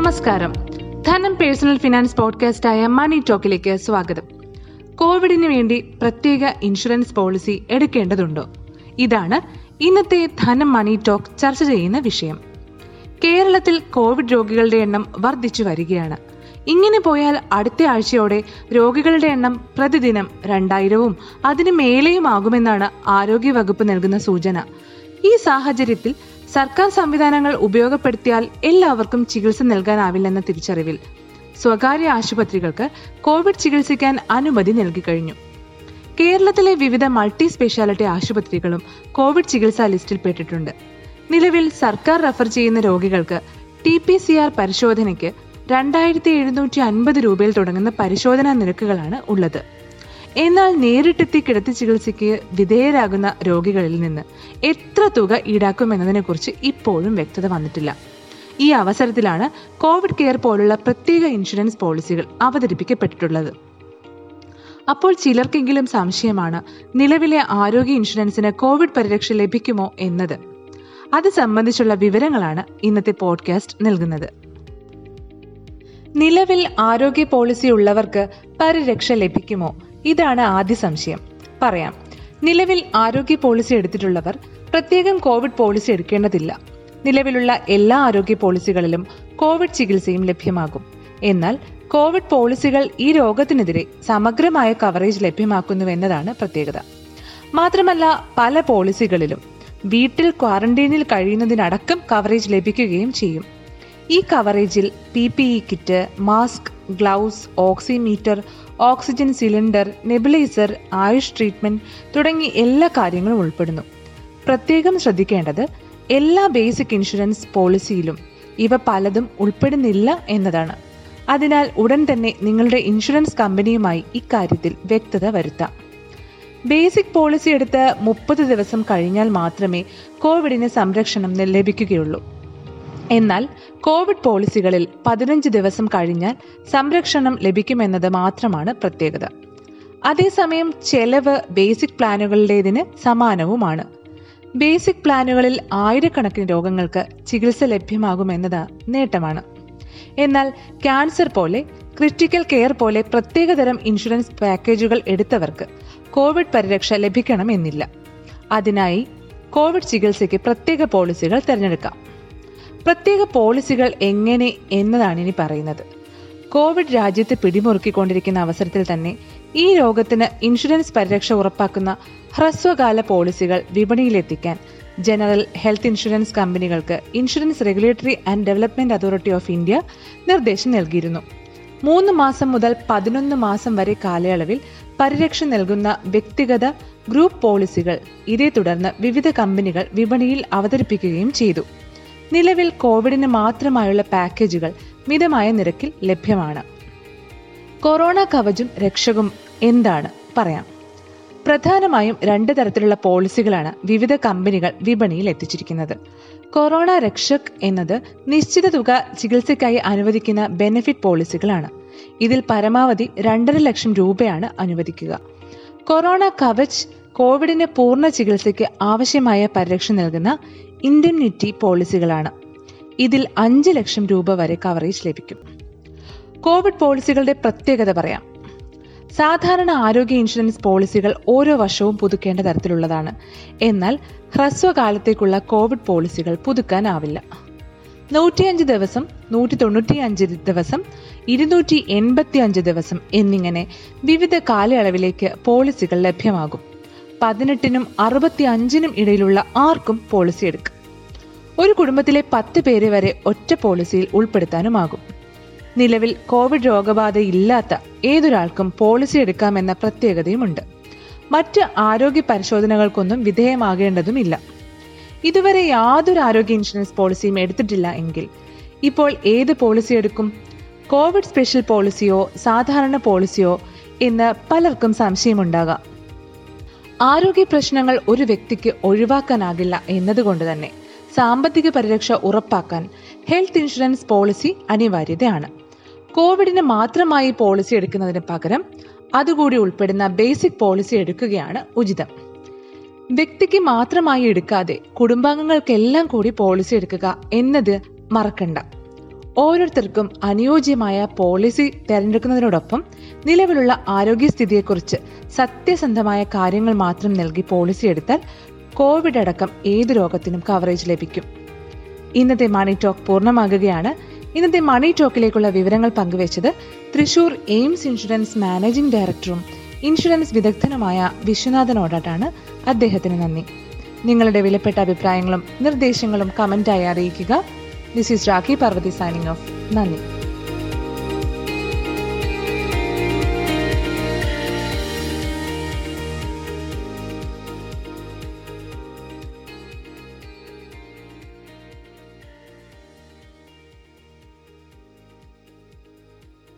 നമസ്കാരം. ധനം personal finance പോഡ്കാസ്റ്റായ മണി ടോക്കിലേക്ക് സ്വാഗതം. കോവിഡിന് വേണ്ടി പ്രത്യേക ഇൻഷുറൻസ് പോളിസി എടുക്കേണ്ടതുണ്ടോ? ഇതാണ് ഇന്നത്തെ ധനം മണി ടോക്ക് ചർച്ച ചെയ്യുന്ന വിഷയം. കേരളത്തിൽ കോവിഡ് രോഗികളുടെ എണ്ണം വർദ്ധിച്ചു വരികയാണ്. ഇങ്ങനെ പോയാൽ അടുത്ത ആഴ്ചയോടെ രോഗികളുടെ എണ്ണം പ്രതിദിനം 2000-ഉം അതിന് മേലെയും ആകുമെന്നാണ് ആരോഗ്യവകുപ്പ് നൽകുന്ന സൂചന. ഈ സാഹചര്യത്തിൽ സർക്കാർ സംവിധാനങ്ങൾ ഉപയോഗപ്പെടുത്തിയാൽ എല്ലാവർക്കും ചികിത്സ നൽകാനാവില്ലെന്ന തിരിച്ചറിവിൽ സ്വകാര്യ ആശുപത്രികൾക്ക് കോവിഡ് ചികിത്സിക്കാൻ അനുമതി നൽകിക്കഴിഞ്ഞു. കേരളത്തിലെ വിവിധ മൾട്ടി സ്പെഷ്യാലിറ്റി ആശുപത്രികളും കോവിഡ് ചികിത്സാ ലിസ്റ്റിൽ പെട്ടിട്ടുണ്ട്. നിലവിൽ സർക്കാർ റെഫർ ചെയ്യുന്ന രോഗികൾക്ക് TPCR പരിശോധനയ്ക്ക് 2750 രൂപയിൽ തുടങ്ങുന്ന പരിശോധനാ നിരക്കുകളാണ് ഉള്ളത്. എന്നാൽ നേരിട്ടെത്തി കിടത്തി ചികിത്സയ്ക്ക് വിധേയരാകുന്ന രോഗികളിൽ നിന്ന് എത്ര തുക ഈടാക്കുമെന്നതിനെക്കുറിച്ച് ഇപ്പോഴും വ്യക്തത വന്നിട്ടില്ല. ഈ അവസരത്തിലാണ് കോവിഡ് കെയർ പോലുള്ള പ്രത്യേക ഇൻഷുറൻസ് പോളിസികൾ അവതരിപ്പിക്കപ്പെട്ടിട്ടുള്ളത്. അപ്പോൾ ചിലർക്കെങ്കിലും സംശയമാണ്, നിലവിലെ ആരോഗ്യ ഇൻഷുറൻസിന് കോവിഡ് പരിരക്ഷ ലഭിക്കുമോ എന്നത്. അത് സംബന്ധിച്ചുള്ള വിവരങ്ങളാണ് ഇന്നത്തെ പോഡ്കാസ്റ്റ് നൽകുന്നത്. നിലവിൽ ആരോഗ്യ പോളിസി ഉള്ളവർക്ക് പരിരക്ഷ ലഭിക്കുമോ? ഇതാണ് ആദ്യ സംശയം. പറയാം, നിലവിൽ ആരോഗ്യ പോളിസി എടുത്തിട്ടുള്ളവർ പ്രത്യേകം കോവിഡ് പോളിസി എടുക്കേണ്ടതില്ല. നിലവിലുള്ള എല്ലാ ആരോഗ്യ പോളിസികളിലും കോവിഡ് ചികിത്സയും ലഭ്യമാകും. എന്നാൽ കോവിഡ് പോളിസികൾ ഈ രോഗത്തിനെതിരെ സമഗ്രമായ കവറേജ് ലഭ്യമാക്കുന്നുവെന്നതാണ് പ്രത്യേകത. മാത്രമല്ല, പല പോളിസികളിലും വീട്ടിൽ ക്വാറന്റൈനിൽ കഴിയുന്നതിനടക്കം കവറേജ് ലഭിക്കുകയും ചെയ്യും. ഈ കവറേജിൽ PPE kit, mask, gloves, oximeter, oxygen cylinder, nebuliser, Ayush treatment തുടങ്ങി എല്ലാ കാര്യങ്ങളും ഉൾപ്പെടുന്നു. പ്രത്യേകം ശ്രദ്ധിക്കേണ്ടത് എല്ലാ ബേസിക് ഇൻഷുറൻസ് പോളിസിയിലും ഇവ പലതും ഉൾപ്പെടുന്നില്ല എന്നതാണ്. അതിനാൽ ഉടൻ തന്നെ നിങ്ങളുടെ ഇൻഷുറൻസ് കമ്പനിയുമായി ഇക്കാര്യത്തിൽ വ്യക്തത വരുത്താം. ബേസിക് പോളിസി എടുത്ത് 30 ദിവസം കഴിഞ്ഞാൽ മാത്രമേ കോവിഡിന് സംരക്ഷണം ലഭിക്കുകയുള്ളൂ. എന്നാൽ കോവിഡ് പോളിസികളിൽ 15 ദിവസം കഴിഞ്ഞാൽ സംരക്ഷണം ലഭിക്കുമെന്നത് മാത്രമാണ് പ്രത്യേകത. അതേസമയം ചെലവ് ബേസിക് പ്ലാനുകളുടേതിന് സമാനവുമാണ്. ബേസിക് പ്ലാനുകളിൽ 1000കണക്കിന് രോഗങ്ങൾക്ക് ചികിത്സ ലഭ്യമാകുമെന്നത് നേട്ടമാണ്. എന്നാൽ ക്യാൻസർ പോലെ, ക്രിട്ടിക്കൽ കെയർ പോലെ പ്രത്യേകതരം ഇൻഷുറൻസ് പാക്കേജുകൾ എടുത്തവർക്ക് കോവിഡ് പരിരക്ഷ ലഭിക്കണമെന്നില്ല. അതിനായി കോവിഡ് ചികിത്സയ്ക്ക് പ്രത്യേക പോളിസികൾ തിരഞ്ഞെടുക്കാം. പ്രത്യേക പോളിസികൾ എങ്ങനെ എന്നതാണ് ഇനി പറയുന്നത്. കോവിഡ് രാജ്യത്ത് പിടിമുറുക്കിക്കൊണ്ടിരിക്കുന്ന അവസരത്തിൽ തന്നെ ഈ രോഗത്തിന് ഇൻഷുറൻസ് പരിരക്ഷ ഉറപ്പാക്കുന്ന ഹ്രസ്വകാല പോളിസികൾ വിപണിയിലെത്തിക്കാൻ ജനറൽ ഹെൽത്ത് ഇൻഷുറൻസ് കമ്പനികൾക്ക് insurance regulatory and development authority of India നിർദ്ദേശം നൽകിയിരുന്നു. 3 മാസം മുതൽ 11 മാസം വരെ കാലയളവിൽ പരിരക്ഷ നൽകുന്ന വ്യക്തിഗത ഗ്രൂപ്പ് പോളിസികൾ ഇതേ തുടർന്ന് വിവിധ കമ്പനികൾ വിപണിയിൽ അവതരിപ്പിക്കുകയും ചെയ്തു. നിലവിൽ കോവിഡിന് മാത്രമായുള്ള പാക്കേജുകൾ മിതമായ നിരക്കിൽ ലഭ്യമാണ്. കൊറോണ കവചും രക്ഷകും എന്താണ് പറയാം. പ്രധാനമായും 2 തരത്തിലുള്ള പോളിസികളാണ് വിവിധ കമ്പനികൾ വിപണിയിൽ എത്തിച്ചിരിക്കുന്നത്. കൊറോണ രക്ഷക് എന്നത് നിശ്ചിത തുക ചികിത്സയ്ക്കായി അനുവദിക്കുന്ന ബെനിഫിറ്റ് പോളിസികളാണ്. ഇതിൽ പരമാവധി 2.5 ലക്ഷം രൂപയാണ് അനുവദിക്കുക. കൊറോണ കവച് കോവിഡിന് പൂർണ്ണ ചികിത്സയ്ക്ക് ആവശ്യമായ പരിരക്ഷ നൽകുന്ന ഇൻഡെംനിറ്റി പോളിസികളാണ്. ഇതിൽ 5 ലക്ഷം രൂപ വരെ കവറേജ് ലഭിക്കും. കോവിഡ് പോളിസികളുടെ പ്രത്യേകത പറയാം. സാധാരണ ആരോഗ്യ ഇൻഷുറൻസ് പോളിസികൾ ഓരോ വർഷവും പുതുക്കേണ്ട തരത്തിലുള്ളതാണ്. എന്നാൽ ഹ്രസ്വകാലത്തേക്കുള്ള കോവിഡ് പോളിസികൾ പുതുക്കാനാവില്ല. 105 ദിവസം, 195 ദിവസം, 285 ദിവസം എന്നിങ്ങനെ വിവിധ കാലയളവിലേക്ക് പോളിസികൾ ലഭ്യമാകും. 18-നും 65-നും ഇടയിലുള്ള ആർക്കും പോളിസി എടുക്കാം. ഒരു കുടുംബത്തിലെ 10 പേരെ വരെ ഒറ്റ പോളിസിയിൽ ഉൾപ്പെടുത്താനുമാകും. നിലവിൽ കോവിഡ് രോഗബാധയില്ലാത്ത ഏതൊരാൾക്കും പോളിസി എടുക്കാമെന്ന പ്രത്യേകതയുമുണ്ട്. മറ്റ് ആരോഗ്യ പരിശോധനകൾക്കൊന്നും വിധേയമാകേണ്ടതുമില്ല. ഇതുവരെ യാതൊരു ആരോഗ്യ ഇൻഷുറൻസ് പോളിസിയും എടുത്തിട്ടില്ല എങ്കിൽ ഇപ്പോൾ ഏത് പോളിസി എടുക്കും? കോവിഡ് സ്പെഷ്യൽ പോളിസിയോ സാധാരണ പോളിസിയോ എന്ന് പലർക്കും സംശയമുണ്ടാകാം. ആരോഗ്യ പ്രശ്നങ്ങൾ ഒരു വ്യക്തിക്ക് ഒഴിവാക്കാനാകില്ല എന്നതുകൊണ്ട് തന്നെ സാമ്പത്തിക പരിരക്ഷ ഉറപ്പാക്കാൻ ഹെൽത്ത് ഇൻഷുറൻസ് പോളിസി അനിവാര്യതയാണ്. കോവിഡിന് മാത്രമായി പോളിസി എടുക്കുന്നതിന് പകരം അതുകൂടി ഉൾപ്പെടുന്ന ബേസിക് പോളിസി എടുക്കുകയാണ് ഉചിതം. വ്യക്തിക്ക് മാത്രമായി എടുക്കാതെ കുടുംബാംഗങ്ങൾക്കെല്ലാം കൂടി പോളിസി എടുക്കുക എന്നത് മറക്കണ്ട. ഓരോരുത്തർക്കും അനുയോജ്യമായ പോളിസി തിരഞ്ഞെടുക്കുന്നതിനോടൊപ്പം നിലവിലുള്ള ആരോഗ്യസ്ഥിതിയെക്കുറിച്ച് സത്യസന്ധമായ കാര്യങ്ങൾ മാത്രം നൽകി പോളിസി എടുത്താൽ കോവിഡ് അടക്കം ഏത് രോഗത്തിനും കവറേജ് ലഭിക്കും. ഇന്നത്തെ മണി ടോക്ക് പൂർണ്ണമാകുകയാണ്. ഇന്നത്തെ മണി ടോക്കിലേക്കുള്ള വിവരങ്ങൾ പങ്കുവച്ചത് തൃശൂർ എയിംസ് ഇൻഷുറൻസ് മാനേജിംഗ് ഡയറക്ടറും ഇൻഷുറൻസ് വിദഗ്ധനുമായ വിശ്വനാഥൻ ഓടാട്ടാണ്. അദ്ദേഹത്തിന് നന്ദി. നിങ്ങളുടെ വിലപ്പെട്ട അഭിപ്രായങ്ങളും നിർദ്ദേശങ്ങളും കമന്റായി അറിയിക്കുക. This is Rakhi Parvathy signing off. നന്ദി.